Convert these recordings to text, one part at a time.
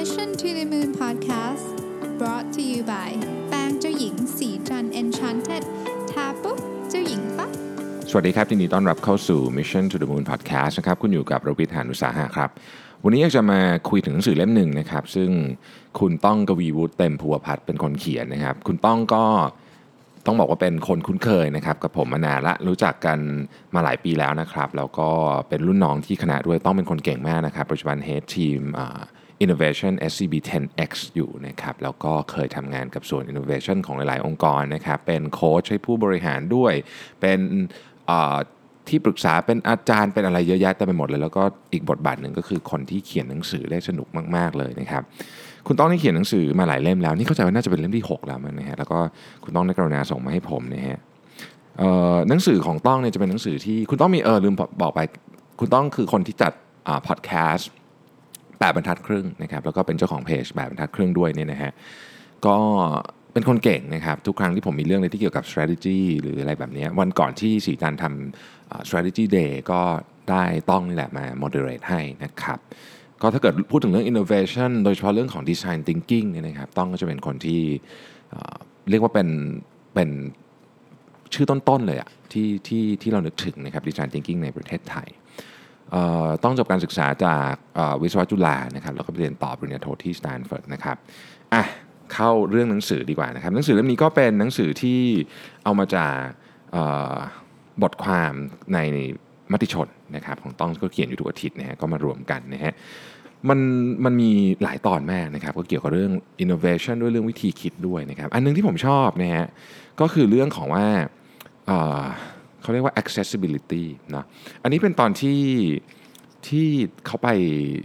Mission to the Moon Podcast brought to you by แป้งเจ้าหญิงสีจัน Enchanted ทาปุ๊บเจ้าหญิงปั๊บสวัสดีครับยินดีต้อนรับเข้าสู่ Mission to the Moon Podcast นะครับคุณอยู่กับรวิทย์ หาญอุตสาหะครับวันนี้อยากจะมาคุยถึงหนังสือเล่มหนึ่งนะครับซึ่งคุณต้องกวีวุฒิเต็มภูวพัฒน์เป็นคนเขียนนะครับคุณต้องก็ต้องบอกว่าเป็นคนคุ้นเคยนะครับกับผมมานานละรู้จักกันมาหลายปีแล้วนะครับแล้วก็เป็นรุ่นน้องที่คณะด้วยต้องเป็นคนเก่งมากนะครับปัจจุบัน Head Team Innovation SCB 10X อยู่นะครับแล้วก็เคยทำงานกับส่วน Innovation ของหลายๆองค์กรนะครับเป็นโค้ชให้ผู้บริหารด้วยเป็นที่ปรึกษาเป็นอาจารย์เป็นอะไรเยอะแยะเต็มไปหมดเลยแล้วก็อีกบทบาทหนึ่งก็คือคนที่เขียนหนังสือได้สนุกมากๆเลยนะครับคุณต้องนี่เขียนหนังสือมาหลายเล่มแล้วนี่เข้าใจว่าน่าจะเป็นเล่มที่6แล้วมั้งนะฮะแล้วก็คุณต้องได้กรุณาส่งมาให้ผมนะฮะหนังสือของต้องเนี่ยจะเป็นหนังสือที่คุณต้องมีลืมบอกไปคุณต้องคือคนที่จัดพอดแคสต์8บรรทัดครึ่งนะครับแล้วก็เป็นเจ้าของเพจ8บรรทัดครึ่งด้วยเนี่ยนะฮะก็เป็นคนเก่งนะครับทุกครั้งที่ผมมีเรื่องอะไรที่เกี่ยวกับ strategy หรืออะไรแบบนี้วันก่อนที่สีจันทำ strategy day ก็ได้ต้องนี่แหละมา moderate ให้นะครับก็ถ้าเกิดพูดถึงเรื่อง innovation โดยเฉพาะเรื่องของ design thinking เนี่ยนะครับต้องก็จะเป็นคนที่เรียกว่าเป็นชื่อต้นๆเลยอะที่เรานึกถึงนะครับ design thinking ในประเทศไทยต้องจบการศึกษาจากวิศวะจุฬานะครับแล้วก็ไปเรียนต่อปริญญาโทที่ Stanford นะครับอ่ะเข้าเรื่องหนังสือดีกว่านะครับหนังสือเล่มนี้ก็เป็นหนังสือที่เอามาจากบทความในมติชนนะครับของต้องก็เขียนอยู่ทุกอาทิตย์นะฮะก็มารวมกันนะฮะมันมีหลายตอนมากนะครับก็เกี่ยวกับเรื่อง innovation ด้วยเรื่องวิธีคิดด้วยนะครับอันนึงที่ผมชอบนะฮะก็คือเรื่องของว่าเขาเรียกว่า accessibility นะอันนี้เป็นตอนที่เขาไป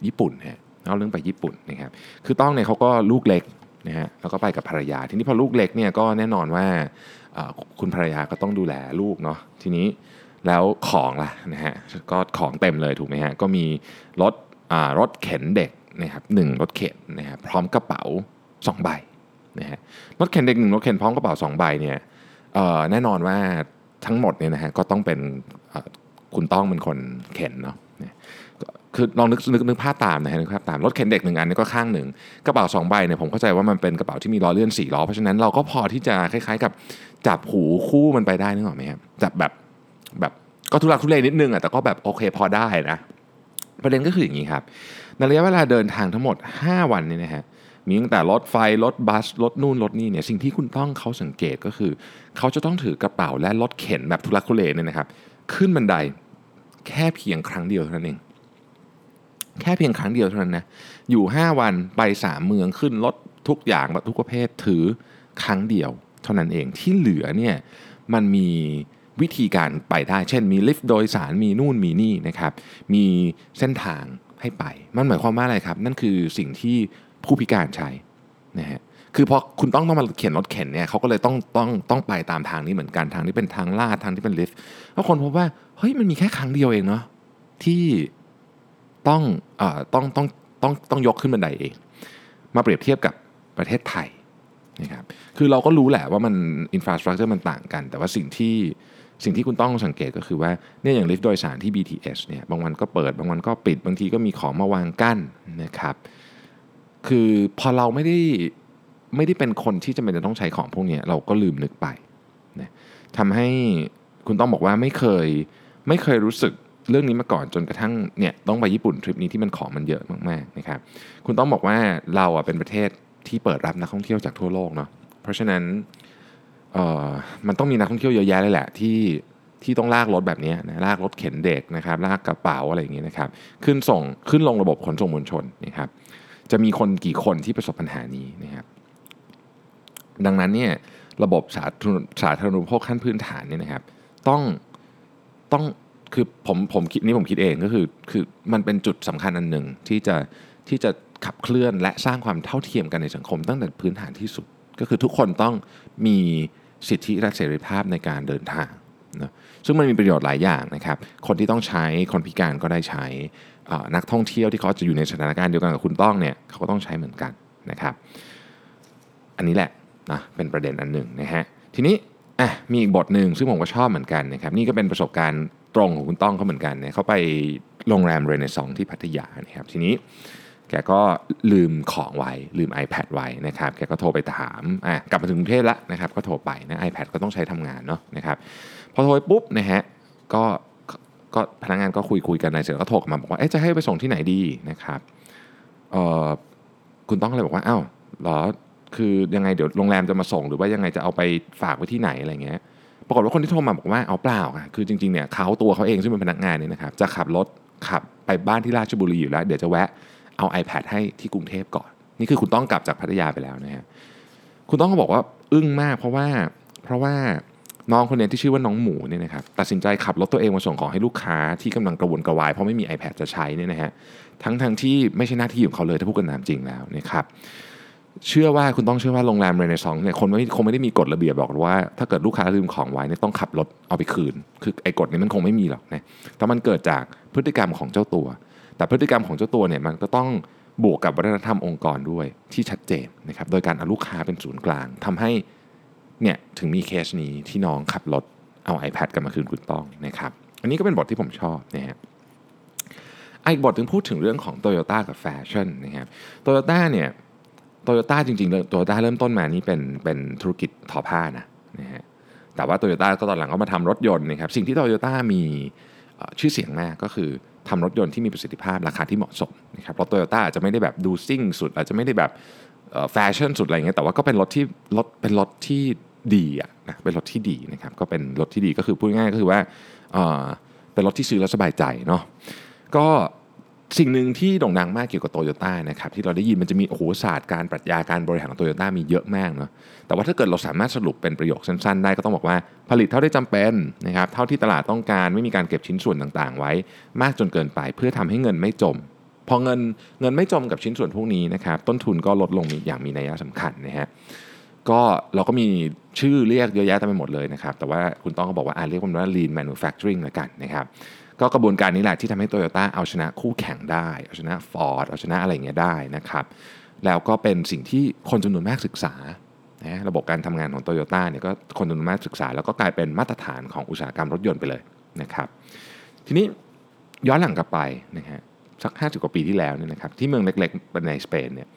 ญี่ปุ่นฮะเอาเรื่องไปญี่ปุ่นนะครับคือต้องเนี่ยเขาก็ลูกเล็กนะฮะแล้วก็ไปกับภรรยาทีนี้พอลูกเล็กเนี่ยก็แน่นอนว่าคุณภรรยาก็ต้องดูแลลูกเนาะทีนี้แล้วของล่ะนะฮะก็ของเต็มเลยถูกไหมฮะก็มีรถเข็นเด็กนะครับ1รถเข็นนะครับพร้อมกระเป๋า2ใบนะฮะรถเข็นเด็ก1รถเข็นพร้อมกระเป๋า2ใบเนี่ยแน่นอนว่าทั้งหมดเนี่ยนะฮะก็ต้องเป็นคุณต้องเป็นคนเข็นเนาะคือลองนึกภาพตามนะฮะนึกภาพตามรถเข็นเด็ก1อันนี่ก็ข้างหนึ่งกระเป๋า2ใบเนี่ยผมเข้าใจว่ามันเป็นกระเป๋าที่มีล้อเลื่อน4ล้อเพราะฉะนั้นเราก็พอที่จะคล้ายๆกับจับหูคู่มันไปได้นึกออกไหมครับจับแบบก็ทุลักทุเลนิดนึงอ่ะแต่ก็แบบโอเคพอได้นะประเด็นก็คืออย่างนี้ครับในระยะเวลาเดินทางทั้งหมด5วันนี่นะฮะมีตั้งแต่รถไฟรถบัสรถนู่นรถนี่เนี่ยสิ่งที่คุณต้องเขาสังเกตก็คือเขาจะต้องถือกระเป๋าและรถเข็นแบบทุลักทุเลเนี่ยนะครับขึ้นบันไดแค่เพียงครั้งเดียวเท่านั้นเองแค่เพียงครั้งเดียวเท่านั้นนะอยู่5วันไป3เมืองขึ้นรถทุกอย่างทุกประเภทถือครั้งเดียวเท่านั้นเองที่เหลือเนี่ยมันมีวิธีการไปได้เช่นมีลิฟต์โดยสารมีนู่นมีนี่นะครับมีเส้นทางให้ไปมันหมายความว่าอะไรครับนั่นคือสิ่งที่ผู้พิการใช้นะฮะคือพอคุณต้องมาเข็นรถเข็นเนี่ยเขาก็เลยต้องไปตามทางนี้เหมือนกันทางที่เป็นทางลาดทางที่เป็นลิฟต์แล้วคนพบว่าเฮ้ยมันมีแค่ครั้งเดียวเองเนาะที่ต้องยกขึ้นบันไดเองมาเปรียบเทียบกับประเทศไทยนะครับคือเราก็รู้แหละว่ามันอินฟราสตรัคเจอร์มันต่างกันแต่ว่าสิ่งที่คุณต้องสังเกตก็คือว่าเนี่ยอย่างลิฟต์โดยสารที่ BTS เนี่ยบางวันก็เปิดบางวันก็ปิดบางทีก็มีของมาวางกั้นนะครับคือพอเราไม่ได้เป็นคนที่จำเป็นจะต้องใช้ของพวกนี้เราก็ลืมนึกไปนะทำให้คุณต้องบอกว่าไม่เคยรู้สึกเรื่องนี้มาก่อนจนกระทั่งเนี่ยต้องไปญี่ปุ่นทริปนี้ที่มันของมันเยอะมากๆนะครับคุณต้องบอกว่าเราอ่ะเป็นประเทศที่เปิดรับนักท่องเที่ยวจากทั่วโลกเนาะเพราะฉะนั้นมันต้องมีนักท่องเที่ยวเยอะแยะเลยแหละที่ต้องลากรถแบบนี้นะลากรถเข็นเด็กนะครับลากกระเป๋าอะไรอย่างงี้นะครับขึ้นลงระบบขนส่งมวลชนนะครับจะมีคนกี่คนที่ประสบปัญหานี้นะครับดังนั้นเนี่ยระบบสาธารณูปโภคขั้นพื้นฐานเนี่ยนะครับต้องคือผมคิดนี่ผมคิดเองก็คือมันเป็นจุดสำคัญอันหนึ่งที่จะขับเคลื่อนและสร้างความเท่าเทียมกันในสังคมตั้งแต่พื้นฐานที่สุดก็คือทุกคนต้องมีสิทธิและเสรีภาพในการเดินทางนะซึ่งมันมีประโยชน์หลายอย่างนะครับคนที่ต้องใช้คนพิการก็ได้ใช้นักท่องเที่ยวที่เขาจะอยู่ในสถานการณ์เดียวกันกับคุณต้องเนี่ยเขาก็ต้องใช้เหมือนกันนะครับอันนี้แหละนะเป็นประเด็นอันหนึ่งนะฮะทีนี้มีอีกบทหนึ่งซึ่งผมก็ชอบเหมือนกันนะครับนี่ก็เป็นประสบการณ์ตรงของคุณต้องเขาเหมือนกันเนี่ยเขาไปโรงแรมเรเนซองส์ที่พัทยานะครับทีนี้ แกก็ลืมของไว้ลืม iPad ไว้นะครับแกก็โทรไปถามกลับมาถึงกรุงเทพฯละนะครับก็โทรไปนะ iPad ก็ต้องใช้ทำงานเนาะนะครับพอโทรไปปุ๊บนะฮะก็พนักงานก็คุยกันอะไรเสร็จก็โทรกลับมาบอกว่าจะให้ไปส่งที่ไหนดีนะครับคุณต้องอะไรบอกว่าอ้าวเหรอคือยังไงเดี๋ยวโรงแรมจะมาส่งหรือว่ายังไงจะเอาไปฝากไว้ที่ไหนอะไรเงี้ยปรากฏว่าคนที่โทรมาบอกว่าเอาเปล่าคือจริงๆเนี่ยเขาเองซึ่งเป็นพนักงานเนี่ยนะครับจะขับไปบ้านที่ราชบุรีอยู่แล้วเดี๋ยวจะแวะเอา iPad ให้ที่กรุงเทพก่อนนี่คือคุณต้องกลับจากพัทยาไปแล้วนะฮะคุณต้องเขาบอกว่าอึ้งมากเพราะว่าน้องคนนี้ที่ชื่อว่าน้องหมูเนี่ยนะครับตัดสินใจขับรถตัวเองมาส่งของให้ลูกค้าที่กำลังกระวนกระวายเพราะไม่มี iPad จะใช้เนี่ยนะฮะทั้งที่ไม่ใช่หน้าที่ของเขาเลยถ้าพูดกันตามจริงแล้วนะครับเชื่อว่าคุณต้องเชื่อว่าโรงแรมเรเนซองส์เนี่ยคนไม่คงไม่ได้มีกฎระเบียบบอกว่าถ้าเกิดลูกค้าลืมของไว้เนี่ยต้องขับรถเอาไปคืนคือไอ้กฎนี้มันคงไม่มีหรอกนะแต่มันเกิดจากพฤติกรรมของเจ้าตัวแต่พฤติกรรมของเจ้าตัวเนี่ยมันก็ต้องบวกกับวัฒนธรรมองค์กรด้วยที่ชัดเจนนะครับโดยการเอาลูกค้าเป็นศูนย์กลางทำให้เนี่ยถึงมีเคสนี้ที่น้องขับรถเอา iPad กลับมาคืนคุณต้องนะครับอันนี้ก็เป็นบทที่ผมชอบนะฮะอีกบทนึงพูดถึงเรื่องของ Toyota กับแฟชั่นนะครับ Toyota เนี่ย Toyota จริงๆ Toyota เริ่มต้นมานี่เป็นธุรกิจทอผ้านะฮะแต่ว่า Toyota ก็ตอนหลังก็มาทำรถยนต์นะครับสิ่งที่ Toyota มีชื่อเสียงมากก็คือทำรถยนต์ที่มีประสิทธิภาพราคาที่เหมาะสมนะครับเพราะ Toyota อาจจะไม่ได้แบบดูซิ่งสุดอาจจะไม่ได้แบบแฟชั่นสุดอะไรอย่างเงี้ยแต่ว่าก็เป็นรถที่ดีอะนะเป็นรถที่ดีนะครับก็เป็นรถที่ดีก็คือพูดง่ายก็คือว่าเป็นรถที่ซื้อแล้วสบายใจเนาะก็สิ่งหนึ่งที่โด่งดังมากเกี่ยวกับ Toyota นะครับที่เราได้ยินมันจะมีศาสตร์การปรัชญาการบริหารของ Toyota มีเยอะมากเนาะแต่ว่าถ้าเกิดเราสามารถสรุปเป็นประโยคสั้นๆได้ก็ต้องบอกว่าผลิตเท่าที่จำเป็นนะครับเท่าที่ตลาดต้องการไม่มีการเก็บชิ้นส่วนต่างๆไว้มากจนเกินไปเพื่อทำให้เงินไม่จมพอเงินไม่จมกับชิ้นส่วนพวกนี้นะครับต้นทุนก็ลดลงอย่างมีนัยสำคัญนะฮะก็เราก็มีชื่อเรียกเยอะแยะเต็มไปหมดเลยนะครับแต่ว่าคุณต้องก็บอกว่าเรียกมันว่า Lean Manufacturing ละกันนะครับก็กระบวนการนี้แหละที่ทำให้ Toyota เอาชนะคู่แข่งได้เอาชนะ Ford เอาชนะอะไรอย่างเงี้ยได้นะครับแล้วก็เป็นสิ่งที่คนจำนวนมากศึกษานะระบบการทำงานของ Toyota เนี่ยก็คนจำนวนมากศึกษาแล้วก็กลายเป็นมาตรฐานของอุตสาหกรรมรถยนต์ไปเลยนะครับทีนี้ย้อนหลังกลับไปนะฮะสัก50กว่าปีที่แล้วเนี่ยนะครับที่เมืองเล็กๆในสเปนเนี่ย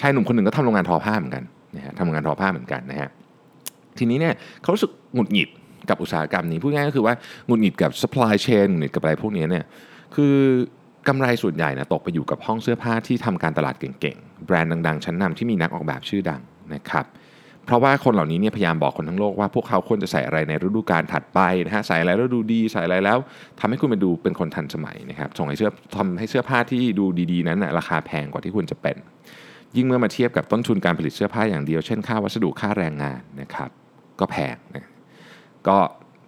ชายหนุ่มคนหนึ่งก็ทำโรงงานทอผ้าเหมือนกันนะฮะทำงานทอผ้าเหมือนกันนะฮะทีนี้เนี่ยเขารู้สึกหงุดหงิดกับอุตสาหกรรมนี้พูดง่ายก็คือว่าหงุดหงิดกับ supply chain หงุดหงิดกับอะไรพวกนี้เนี่ยคือกำไรส่วนใหญ่นะตกไปอยู่กับห้องเสื้อผ้าที่ทำการตลาดเก่งๆแบรนด์ดังๆชั้นนำที่มีนักออกแบบชื่อดังนะครับเพราะว่าคนเหล่านี้เนี่ยพยายามบอกคนทั้งโลกว่าพวกเขาควรจะใส่อะไรในฤดูกาลถัดไปนะฮะใส่อะไรแล้วดูดีใส่อะไรแล้วทำให้คุณมาดูเป็นคนทันสมัยนะครับทำให้เสื้อผ้าที่ดูดีๆนั้นนะราคาแพงกว่าที่ควรจะเป็นยิ่งเมื่อมาเทียบกับต้นทุนการผลิตเสื้อผ้าอย่างเดียวเช่นค่าวัสดุค่าแรงงานนะครับก็แพงนะก็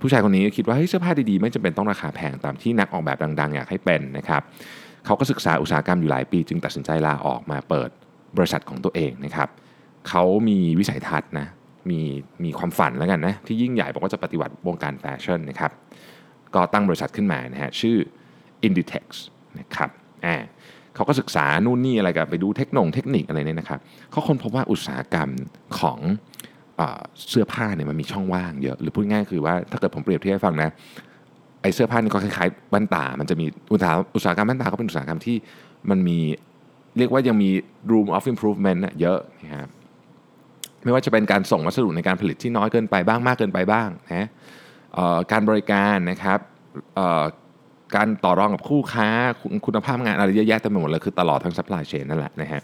ผู้ชายคนนี้คิดว่าเสื้อผ้าดีๆไม่จำเป็นต้องราคาแพงตามที่นักออกแบบดังๆอยากให้เป็นนะครับเขาก็ศึกษาอุตสาหกรรมอยู่หลายปีจึงตัดสินใจลาออกมาเปิดบริษัทของตัวเองนะครับเขามีวิสัยทัศน์นะมีความฝันแล้วกันนะที่ยิ่งใหญ่บอกว่าจะปฏิวัติวงการแฟชั่นนะครับก็ตั้งบริษัทขึ้นมานะฮะชื่อ Inditex นะครับเขาก็ศึกษานู่นนี่อะไรกันไปดูเทคนิคอะไรเนี่ยนะครับเขาค้นพบว่าอุตสาหกรรมของเสื้อผ้าเนี่ยมันมีช่องว่างเยอะหรือพูดง่ายคือว่าถ้าเกิดผมเปรียบเทียบให้ฟังนะไอ้เสื้อผ้านี่ก็คล้ายๆแว่นตามันจะมีอุตสาหกรรมแว่นตาก็เป็นอุตสาหกรรมที่มันมีเรียกว่ายังมี room of improvement นะเยอะนะครับไม่ว่าจะเป็นการส่งวัสดุในการผลิตที่น้อยเกินไปบ้างมากเกินไปบ้างนะการบริการนะครับการต่อรองกับคู่ค้าคุณภาพงานอะไรเยอะแยะเต็มไปหมดเลยคือตลอดทั้ง supply chain นั่นแหละนะฮะ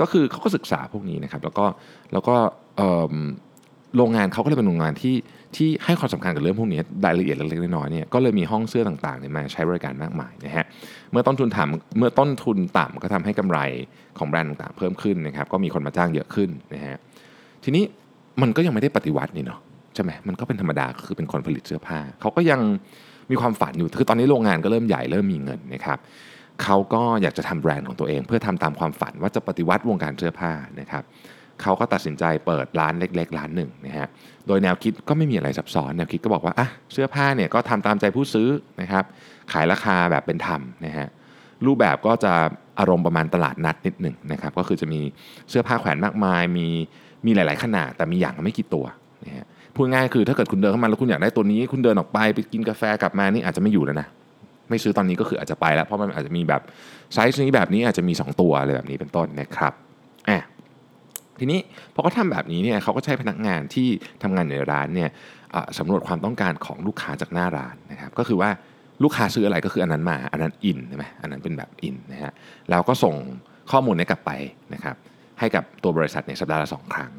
ก็คือเขาก็ศึกษาพวกนี้นะครับแล้วก็โรงงานเขาก็เลยเป็นโรงงานที่ให้ความสำคัญกับเรื่องพวกนี้รายละเอียดเล็กๆน้อยๆเนี่ยก็เลยมีห้องเสื้อต่างๆเนี่ยมาใช้บริการมากมายนะฮะเมื่อต้นทุนต่ำก็ทำให้กำไรของแบรนด์ต่างๆเพิ่มขึ้นนะครับก็มีคนมาจ้างเยอะขึ้นนะฮะทีนี้มันก็ยังไม่ได้ปฏิวัตินี่เนาะใช่ไหมมันก็เป็นธรรมดาคือเป็นคนผลิตเสื้อผ้าเขาก็ยังมีความฝันอยู่คือตอนนี้โรงงานก็เริ่มใหญ่เริ่มมีเงินนะครับเขาก็อยากจะทำแบรนด์ของตัวเองเพื่อทำตามความฝันว่าจะปฏิวัติวงการเสื้อผ้านะครับเขาก็ตัดสินใจเปิดร้านเล็กๆร้านหนึ่งนะฮะโดยแนวคิดก็ไม่มีอะไรซับซ้อนแนวคิดก็บอกว่าเสื้อผ้าเนี่ยก็ทำตามใจผู้ซื้อนะครับขายราคาแบบเป็นธรรมนะฮะรูปแบบก็จะอารมณ์ประมาณตลาดนัดนิดหนึ่งนะครับก็คือจะมีเสื้อผ้าแขวนมากมายมีหลายๆขนาดแต่มีอย่างไม่กี่ตัวนะฮะพูดง่ายคือถ้าเกิดคุณเดินเข้ามาแล้วคุณอยากได้ตัวนี้คุณเดินออกไปกินกาแฟกลับมานี่อาจจะไม่อยู่แล้วนะ ไม่ซื้อตอนนี้ก็คืออาจจะไปแล้วเพราะมันอาจจะมีแบบไซส์นี้แบบนี้อาจจะมี2ตัวอะไรแบบนี้เป็นต้นนะครับทีนี้พอเขาทำแบบนี้เนี่ยเขาก็ใช้พนักงานที่ทำงานในร้านเนี่ยสำรวจความต้องการของลูกค้าจากหน้าร้านนะครับก็คือว่าลูกค้าซื้ออะไรก็คืออันนั้นมาอันนั้นอินใช่ไหมอันนั้นเป็นแบบอินนะฮะแล้วก็ส่งข้อมูลนี้กลับไปนะครับให้กับตัวบริษัทในสัปดาห์ละ2ครั้ง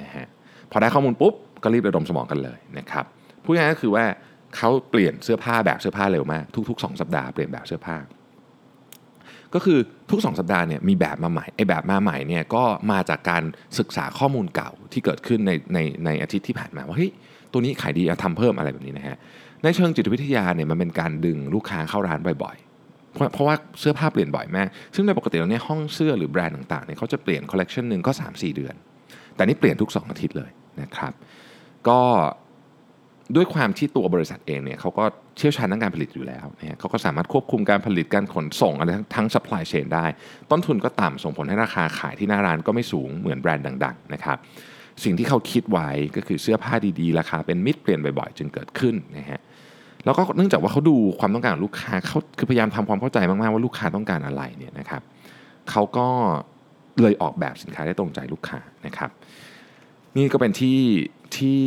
นะฮะพอได้ข้อมูลปุ๊บก็รีบระดมสมองกันเลยนะครับพูดง่ายก็คือว่าเขาเปลี่ยนเสื้อผ้าแบบเสื้อผ้าเร็วมากทุกๆ2สัปดาห์เปลี่ยนแบบเสื้อผ้าก็คือทุก2สัปดาห์เนี่ยมีแบบมาใหม่ไอ้แบบมาใหม่เนี่ยก็มาจากการศึกษาข้อมูลเก่าที่เกิดขึ้นในอาทิตย์ที่ผ่านมาว่าเฮ้ยตัวนี้ขายดีเอาทำเพิ่มอะไรแบบนี้นะฮะในเชิงจิตวิทยาเนี่ยมันเป็นการดึงลูกค้าเข้าร้านบ่อยๆเพราะว่าเสื้อผ้าเปลี่ยนบ่อยมากซึ่งในปกติแล้วเนี่ยห้องเสื้อหรือแบรนด์ต่างๆเนี่ยเขาจะเปลี่ยนคอลเลคชันนึงก็ 3-4 เดือนแต่นี่เปลี่ยนทุก2อาทิตย์เลยนะครับก็ด้วยความที่ตัวบริษัทเองเนี่ยเขาก็เชี่ยวชาญด้านการผลิตอยู่แล้วเนี่ยเขาก็สามารถควบคุมการผลิตการขนส่งอะไรทั้ง supply chain ได้ต้นทุนก็ต่ำส่งผลให้ราคาขายที่หน้าร้านก็ไม่สูงเหมือนแบรนด์ดังๆนะครับสิ่งที่เขาคิดไว้ก็คือเสื้อผ้าดีๆราคาเป็นมิตรเปลี่ยนบ่อยๆจึงเกิดขึ้นนะฮะแล้วก็เนื่องจากว่าเขาดูความต้องการของลูกค้าเขาคือพยายามทำความเข้าใจมากๆว่าลูกค้าต้องการอะไรเนี่ยนะครับเขาก็เลยออกแบบสินค้าได้ตรงใจลูกค้านะครับนี่ก็เป็นที่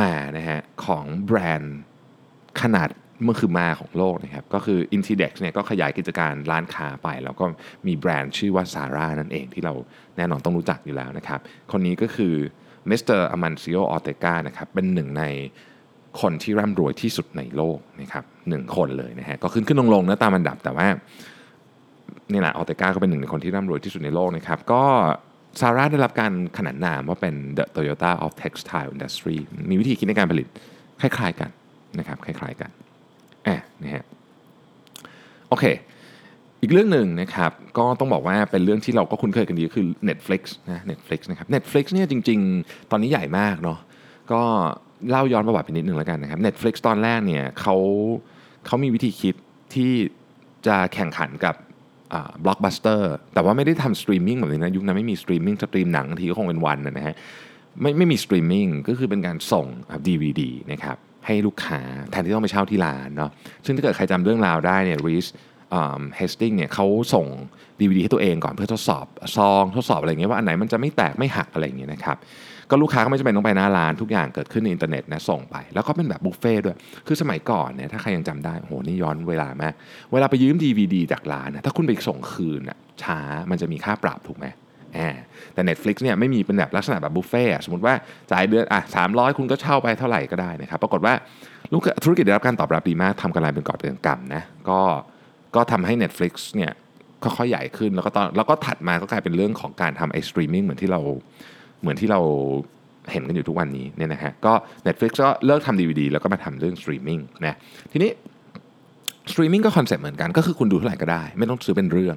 มานะฮะของแบรนด์ขนาดมันคือมาของโลกนะครับก็คือ Intidex เนี่ยก็ขยายกิจการร้านค้าไปแล้วก็มีแบรนด์ชื่อว่าซาร่านั่นเองที่เราแน่นอนต้องรู้จักอยู่แล้วนะครับคนนี้ก็คือมิสเตอร์อามันซิโอ ออร์เตกานะครับเป็นหนึ่งในคนที่ร่ำรวยที่สุดในโลกนะครับ1คนเลยนะฮะก็ขึ้นลงๆนะตามอันดับแต่ว่านี่แหละออร์เตกาก็เป็นหนึ่งในคนที่ร่ำรวยที่สุดในโลกนะครับก็ซาร่าได้รับการขนานนามว่าเป็น The Toyota of Textile Industry มีวิธีคิดในการผลิตคล้ายๆกันนะครับคล้ายๆกันนะฮะโอเคอีกเรื่องหนึ่งนะครับก็ต้องบอกว่าเป็นเรื่องที่เราก็คุ้นเคยกันดีก็คือ Netflix นะ Netflix นะครับ Netflix เนี่ยจริงๆตอนนี้ใหญ่มากเนาะก็เล่าย้อนประวัติไปนิดนึงแล้วกันนะครับ Netflix ตอนแรกเนี่ยเขามีวิธีคิดที่จะแข่งขันกับบล็อกบัสเตอร์แต่ว่าไม่ได้ทำสตรีมมิ่งแบบนี้นะยุคนั้นไม่มีสตรีมมิ่งสตรีมหนังทีก็คงเป็นวันนะฮะไม่มีสตรีมมิ่งก็คือเป็นการส่ง DVD นะครับให้ลูกค้าแทนที่ต้องไปเช่าที่ร้านเนาะซึ่งถ้าเกิดใครจำเรื่องราวได้เนี่ย Reed Hastings เนี่ยเขาส่ง DVD ให้ตัวเองก่อนเพื่อทดสอบซองทดสอบอะไรเงี้ยว่าอันไหนมันจะไม่แตกไม่หักอะไรเงี้ยนะครับก็ลูกค้าก็ไม่จำเป็นต้องไปหน้าร้านทุกอย่างเกิดขึ้นในอินเทอร์เน็ตนะส่งไปแล้วก็เป็นแบบบุฟเฟ่ด้วยคือสมัยก่อนเนี่ยถ้าใครยังจำได้โหนี่ย้อนเวลามากเวลาไปยืม DVD จากร้านนะถ้าคุณไปส่งคืนน่ะช้ามันจะมีค่าปรับถูกไหมแต่ Netflix เนี่ยไม่มีเป็นแบบลักษณะแบบบุฟเฟ่สมมติว่าจ่ายเดือน300คุณก็เช่าไปเท่าไหร่ก็ได้นะครับปรากฏว่าลูกธุรกิจได้รับการตอบรับดีมากทำกำไรเป็นกอบเป็นกำนะก็ทำให้ Netflix เนี่ยค่อยๆใหญ่ขึ้นแล้วก็ถัดมาก็กลายเป็นเรื่องของการทำไอ้สตรีมมิ่งเหมือนที่เราเห็นกันอยู่ทุกวันนี้เนี่ยนะฮะก็ Netflix ก็เลิกทำ DVD แล้วก็มาทำเรื่องสตรีมมิ่งนะทีนี้สตรีมมิ่งก็คอนเซ็ปต์เหมือนกันก็คือคุณดูเท่าไหร่ก็ได้ไม่ต้องซื้อเป็นเรื่อง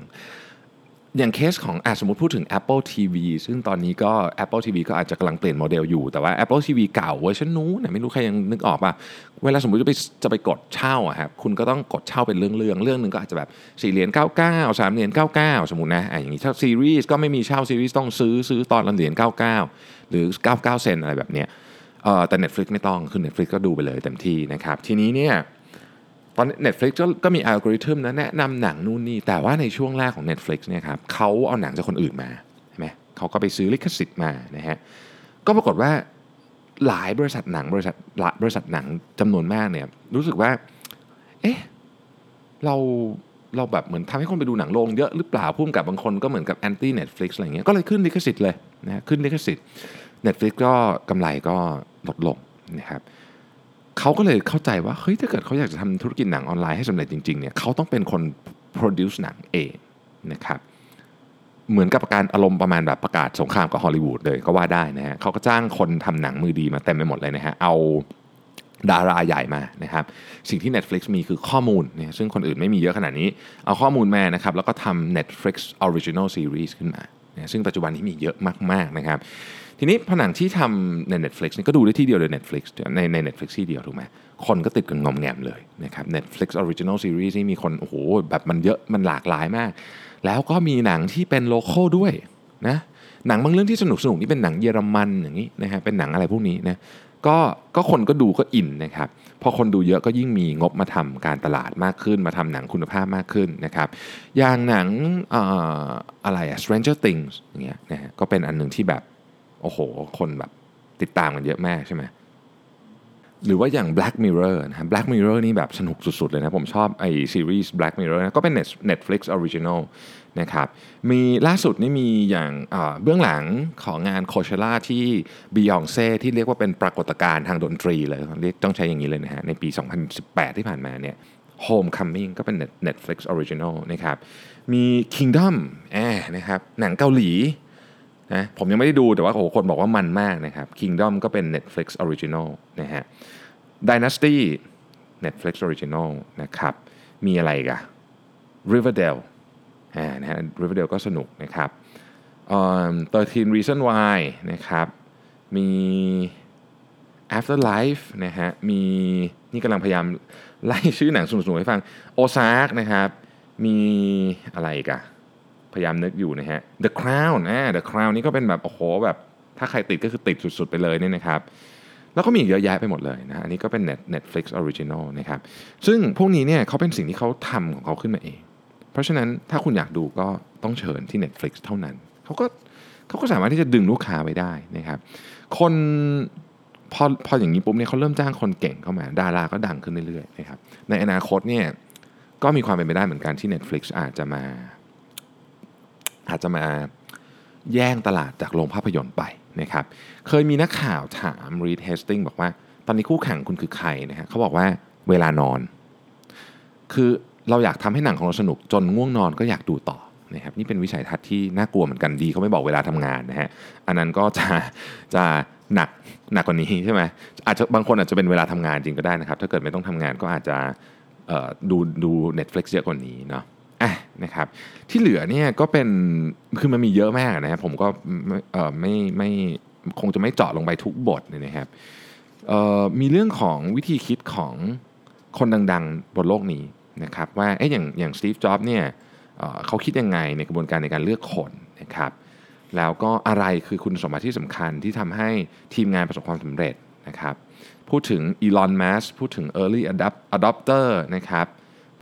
อย่างเคสของสมมติพูดถึง Apple TV ซึ่งตอนนี้ก็ Apple TV ก็อาจจะกำลังเปลี่ยนโมเดลอยู่แต่ว่า Apple TV เก่าเวอร์ชันนู้นไม่รู้ใครยังนึกออกป่ะเวลาสมมติจะไปกดเช่าครับคุณก็ต้องกดเช่าเป็นเรื่องนึงก็อาจจะแบบ$4.99 $3.99 สมมุตินะอย่างนี้ถ้าซีรีส์ก็ไม่มีเช่าซีรีส์ต้องซื้อตอนละ$0.99หรือ$0.99อะไรแบบเนี้ยแต่ Netflix ไม่ต้องคือ Netflix ก็ดูไปเลยเต็มที่นะครับทีนี้เนี่ยตอน Netflix ก็มีอัลกอริทึมนะแนะนำหนังนู่นนี่แต่ว่าในช่วงแรกของ Netflix เนี่ยครับเขาเอาหนังจากคนอื่นมาใช่ไหมเขาก็ไปซื้อลิขสิทธิ์มานะฮะก็ปรากฏว่าหลายบริษัทหนังบริษัทหนังจำนวนมากเนี่ยรู้สึกว่าเอ๊ะเราแบบเหมือนทำให้คนไปดูหนังโรงเยอะหรือเปล่าพุ่มกับบางคนก็เหมือนกับแอนตี้ Netflix อะไรเงี้ยก็เลยขึ้นลิขสิทธิ์เลยนะขึ้นลิขสิทธิ์ Netflix ก็กำไรก็ลดลงนะครับเขาก็เลยเข้าใจว่าเฮ้ยถ้าเกิดเขาอยากจะทำธุรกิจหนังออนไลน์ให้สำเร็จจริงๆเนี่ยเขาต้องเป็นคน produce หนังเองนะครับเหมือนกับการอารมณ์ประมาณแบบประกาศสงครามกับฮอลลีวูดเลยก็ว่าได้นะฮะเขาก็จ้างคนทำหนังมือดีมาเต็มไปหมดเลยนะฮะเอาดาราใหญ่มานะครับสิ่งที่ Netflix มีคือข้อมูลเนี่ยซึ่งคนอื่นไม่มีเยอะขนาดนี้เอาข้อมูลมานะครับแล้วก็ทำ Netflix Original Series ขึ้นมาซึ่งปัจจุบันนี้มีเยอะมากๆนะครับทีนี้ผนังที่ทำใน Netflix นี่ก็ดูได้ที่เดียวเลย Netflix ใน Netflix ที่เดียวถูกไหมคนก็ติดกันงอมแงมเลยนะครับ Netflix Original Series นี่มีคนโอ้โหแบบมันเยอะมันหลากหลายมากแล้วก็มีหนังที่เป็นโลคอลด้วยนะหนังบางเรื่องที่สนุกนี่เป็นหนังเยอรมันอย่างนี้นะฮะเป็นหนังอะไรพวกนี้นะ ก็คนก็ดูก็อินนะครับพอคนดูเยอะก็ยิ่งมีงบมาทำการตลาดมากขึ้นมาทำหนังคุณภาพมากขึ้นนะครับอย่างหนังอะไรอะ Stranger Things อย่างเงี้ยนะฮะก็เป็นอันนึงที่แบบโอ้โหคนแบบติดตามกันเยอะมากใช่ไหมหรือว่าอย่าง Black Mirror นะ Black Mirror นี่แบบสนุกสุดๆเลยนะผมชอบไอ้ซีรีส์ Black Mirror นะก็เป็น Netflix Original นะครับมีล่าสุดนี่มีอย่างเบื้องหลังของงาน Coachella ที่ Beyoncé ที่เรียกว่าเป็นปรากฏการณ์ทางดนตรีเลยต้องใช้อย่างนี้เลยนะฮะในปี 2018 ที่ผ่านมาเนี่ย Homecoming ก็เป็น Netflix Original นะครับมี Kingdom นะครับหนังเกาหลีนะผมยังไม่ได้ดูแต่ว่าโอ้โหคนบอกว่ามันมากนะครับ Kingdom ก็เป็น Netflix Original นะฮะ Dynasty Netflix Original นะครับมีอะไรอีกอ่ะ Riverdale นะฮะ Riverdale ก็สนุกนะครับ13 Reason Why นะครับมี Afterlife นะฮะมีนี่กำลังพยายามไล่ชื่อหนังสนุกๆให้ฟัง Ozark นะครับมีอะไรอีกอ่ะพยายามนึกอยู่นะฮะ The Crown The Crown นี่ก็เป็นแบบโอ้โหแบบถ้าใครติดก็คือติดสุดๆไปเลยเนี่ยนะครับแล้วก็มีเยอะแยะไปหมดเลยนะอันนี้ก็เป็น Netflix Original นะครับซึ่งพวกนี้เนี่ยเขาเป็นสิ่งที่เขาทำของเขาขึ้นมาเองเพราะฉะนั้นถ้าคุณอยากดูก็ต้องเชิญที่ Netflix เท่านั้นเขาก็สามารถที่จะดึงลูกค้าไปได้นะครับคนพออย่างนี้ปุ๊บเนี่ยเขาเริ่มจ้างคนเก่งเข้ามาดาราก็ดังขึ้นเรื่อยๆนะครับในอนาคตเนี่ยก็มีความเป็นไปได้เหมือนกันที่ Netflix อาจจะมาแย่งตลาดจากโรงภาพยนตร์ไปนะครับเคยมีนักข่าวถาม Reed Hastings บอกว่าตอนนี้คู่แข่งคุณคือใครนะฮะเขาบอกว่าเวลานอนคือเราอยากทำให้หนังของเราสนุกจนง่วงนอนก็อยากดูต่อนะครับนี่เป็นวิสัยทัศน์ที่น่ากลัวเหมือนกันดีเขาไม่บอกเวลาทำงานนะฮะอันนั้นก็จะหนักกว่านี้ใช่ไหมอาจจะบางคนอาจจะเป็นเวลาทำงานจริงก็ได้นะครับถ้าเกิดไม่ต้องทำงานก็อาจจะดู Netflix เยอะกว่านี้เนาะนะครับที่เหลือเนี่ยก็เป็นคือมันมีเยอะมากนะครับผมก็ไม่คงจะไม่เจาะลงไปทุกบทเลยนะครับมีเรื่องของวิธีคิดของคนดังๆบนโลกนี้นะครับว่าอย่าง Steve Jobs เนี่ยเขาคิดยังไงในกระบวนการในการเลือกคนนะครับแล้วก็อะไรคือคุณสมบัติที่สำคัญที่ทำให้ทีมงานประสบความสำเร็จนะครับพูดถึง Elon Musk พูดถึง Early Adopter นะครับ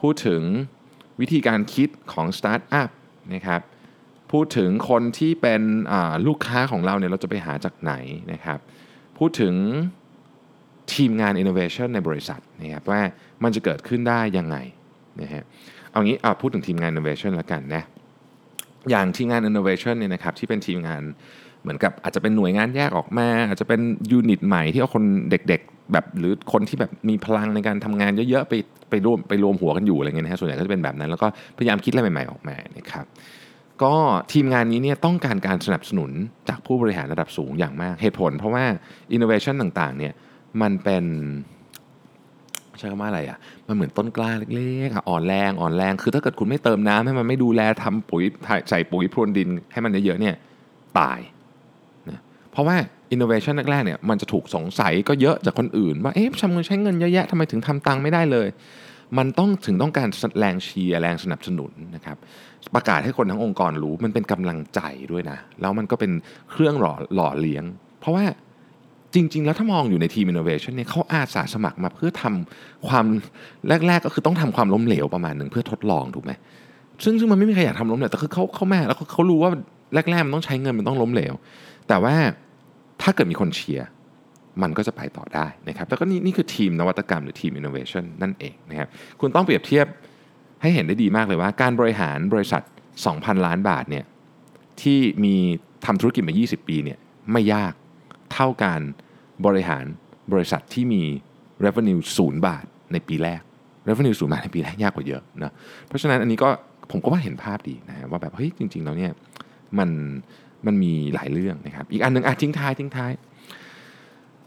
พูดถึงวิธีการคิดของสตาร์ทอัพนะครับพูดถึงคนที่เป็นลูกค้าของเราเนี่ยเราจะไปหาจากไหนนะครับพูดถึงทีมงาน innovation ในบริษัทนะครับว่ามันจะเกิดขึ้นได้ยังไงนะฮะเอางี้พูดถึงทีมงาน innovation ละกันนะอย่างทีมงาน innovation เนี่ยนะครับที่เป็นทีมงานเหมือนกับอาจจะเป็นหน่วยงานแยกออกมาอาจจะเป็นยูนิตใหม่ที่เอาคนเด็กๆแบบหรือคนที่แบบมีพลังในการทำงานเยอะๆไปรวมหัวกันอยู่อะไรเงี้ยนะฮะส่วนใหญ่ก็จะเป็นแบบนั้นแล้วก็พยายามคิดอะไรใหม่ๆออกมานะครับก็ทีมงานนี้เนี่ยต้องการการสนับสนุนจากผู้บริหารระดับสูงอย่างมากเหตุผลเพราะว่า innovation ต่างๆเนี่ยมันเป็นใช้คำว่าอะไรอ่ะมันเหมือนต้นกล้าเล็กๆอ่อนแรงคือถ้าเกิดคุณไม่เติมน้ำให้มันไม่ดูแลทำปุ๋ยใส่ปุ๋ยพรวนดินให้มันเยอะๆเนี่ยตายเพราะว่า innovation แรกๆเนี่ยมันจะถูกสงสัยก็เยอะจากคนอื่นว่าเอ๊ะใช้เงินเยอะแยะทำไมถึงทำตังค์ไม่ได้เลยมันต้องการแรงเชียร์แรงสนับสนุนนะครับประกาศให้คนทั้งองค์กรรู้มันเป็นกำลังใจด้วยนะแล้วมันก็เป็นเครื่องหล่อเลี้ยงเพราะว่าจริงๆแล้วถ้ามองอยู่ในทีม innovation เนี่ยเขาอาสาสมัครมาเพื่อทำความแรกๆก็คือต้องทำความล้มเหลวประมาณหนึ่งเพื่อทดลองถูกไหมซึ่งมันไม่มีใครอยากทำล้มเหลวแต่คือเขาแม่แล้วเขารู้ว่าแรกๆมันต้องใช้เงินมันต้องล้มเหลวแต่ว่าถ้าเกิดมีคนเชียร์มันก็จะไปต่อได้นะครับแล้วก็นี่คือทีมนวัตกรรมหรือทีม innovation นั่นเองนะครับคุณต้องเปรียบเทียบให้เห็นได้ดีมากเลยว่าการบริหารบริษัท 2,000 ล้านบาทเนี่ยที่มีทำธุรกิจมา20 ปีเนี่ยไม่ยากเท่าการบริหารบริษัทที่มี revenue 0 บาทในปีแรก revenue 0 บาทในปีแรกยากกว่าเยอะนะเพราะฉะนั้นอันนี้ก็ผมก็ว่าเห็นภาพดีนะว่าแบบเฮ้ยจริงๆแล้วเนี่ยมันมีหลายเรื่องนะครับอีกอันนึงทิ้งท้าย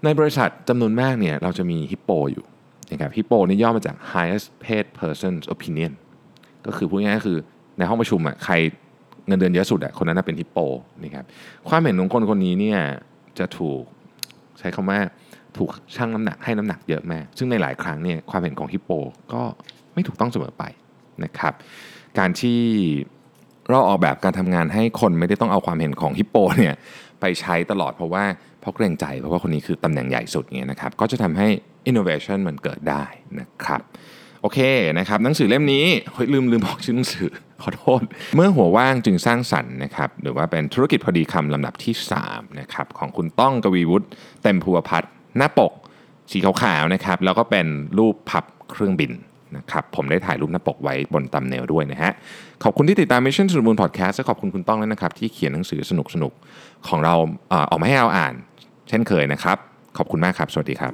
ในบริษัทจำนวนมากเนี่ยเราจะมีฮิปโปอยู่นะครับฮิปโปนี่ย่อมาจาก highest paid person's opinion ก็คือพูดง่ายๆคือในห้องประชุมอ่ะใครเงินเดือนเยอะสุดอ่ะคนนั้นน่ะเป็นฮิปโปนะครับความเห็นของคนคนนี้เนี่ยจะถูกใช้คำว่าถูกชั่งน้ำหนักให้น้ำหนักเยอะมากซึ่งในหลายครั้งเนี่ยความเห็นของฮิปโปก็ไม่ถูกต้องเสมอไปนะครับการที่เราออกแบบการทำงานให้คนไม่ได้ต้องเอาความเห็นของฮิปโปเนี่ย ไปใช้ตลอดเพราะเกรงใจเพราะว่าคนนี้คือตำแหน่งใหญ่สุดเงี้ยนะครับก็จะทำให้ innovation มันเกิดได้นะครับโอเคนะครับหนังสือเล่มนี้ลืมบอกชื่อหนังสือขอโทษเมื่อหัวว่างจึงสร้างสรรค์นะครับหรือว่าเป็นธุรกิจพอดีคำลำดับที่3นะครับของคุณต้องกวีวุฒิเต็มภูวพัฒน์หน้าปกสีขาวๆนะครับแล้วก็เป็นรูปพับเครื่องบินนะครับผมได้ถ่ายรูปหน้าปกไว้บนตัมเนลด้วยนะฮะขอบคุณที่ติดตาม Mission to the Moon Podcast และขอบคุณคุณต้องด้วยนะครับที่เขียนหนังสือสนุกๆของเราออกมาให้เราอ่านเช่นเคยนะครับขอบคุณมากครับสวัสดีครับ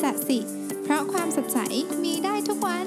สะสิเพราะความสดใสมีได้ทุกวัน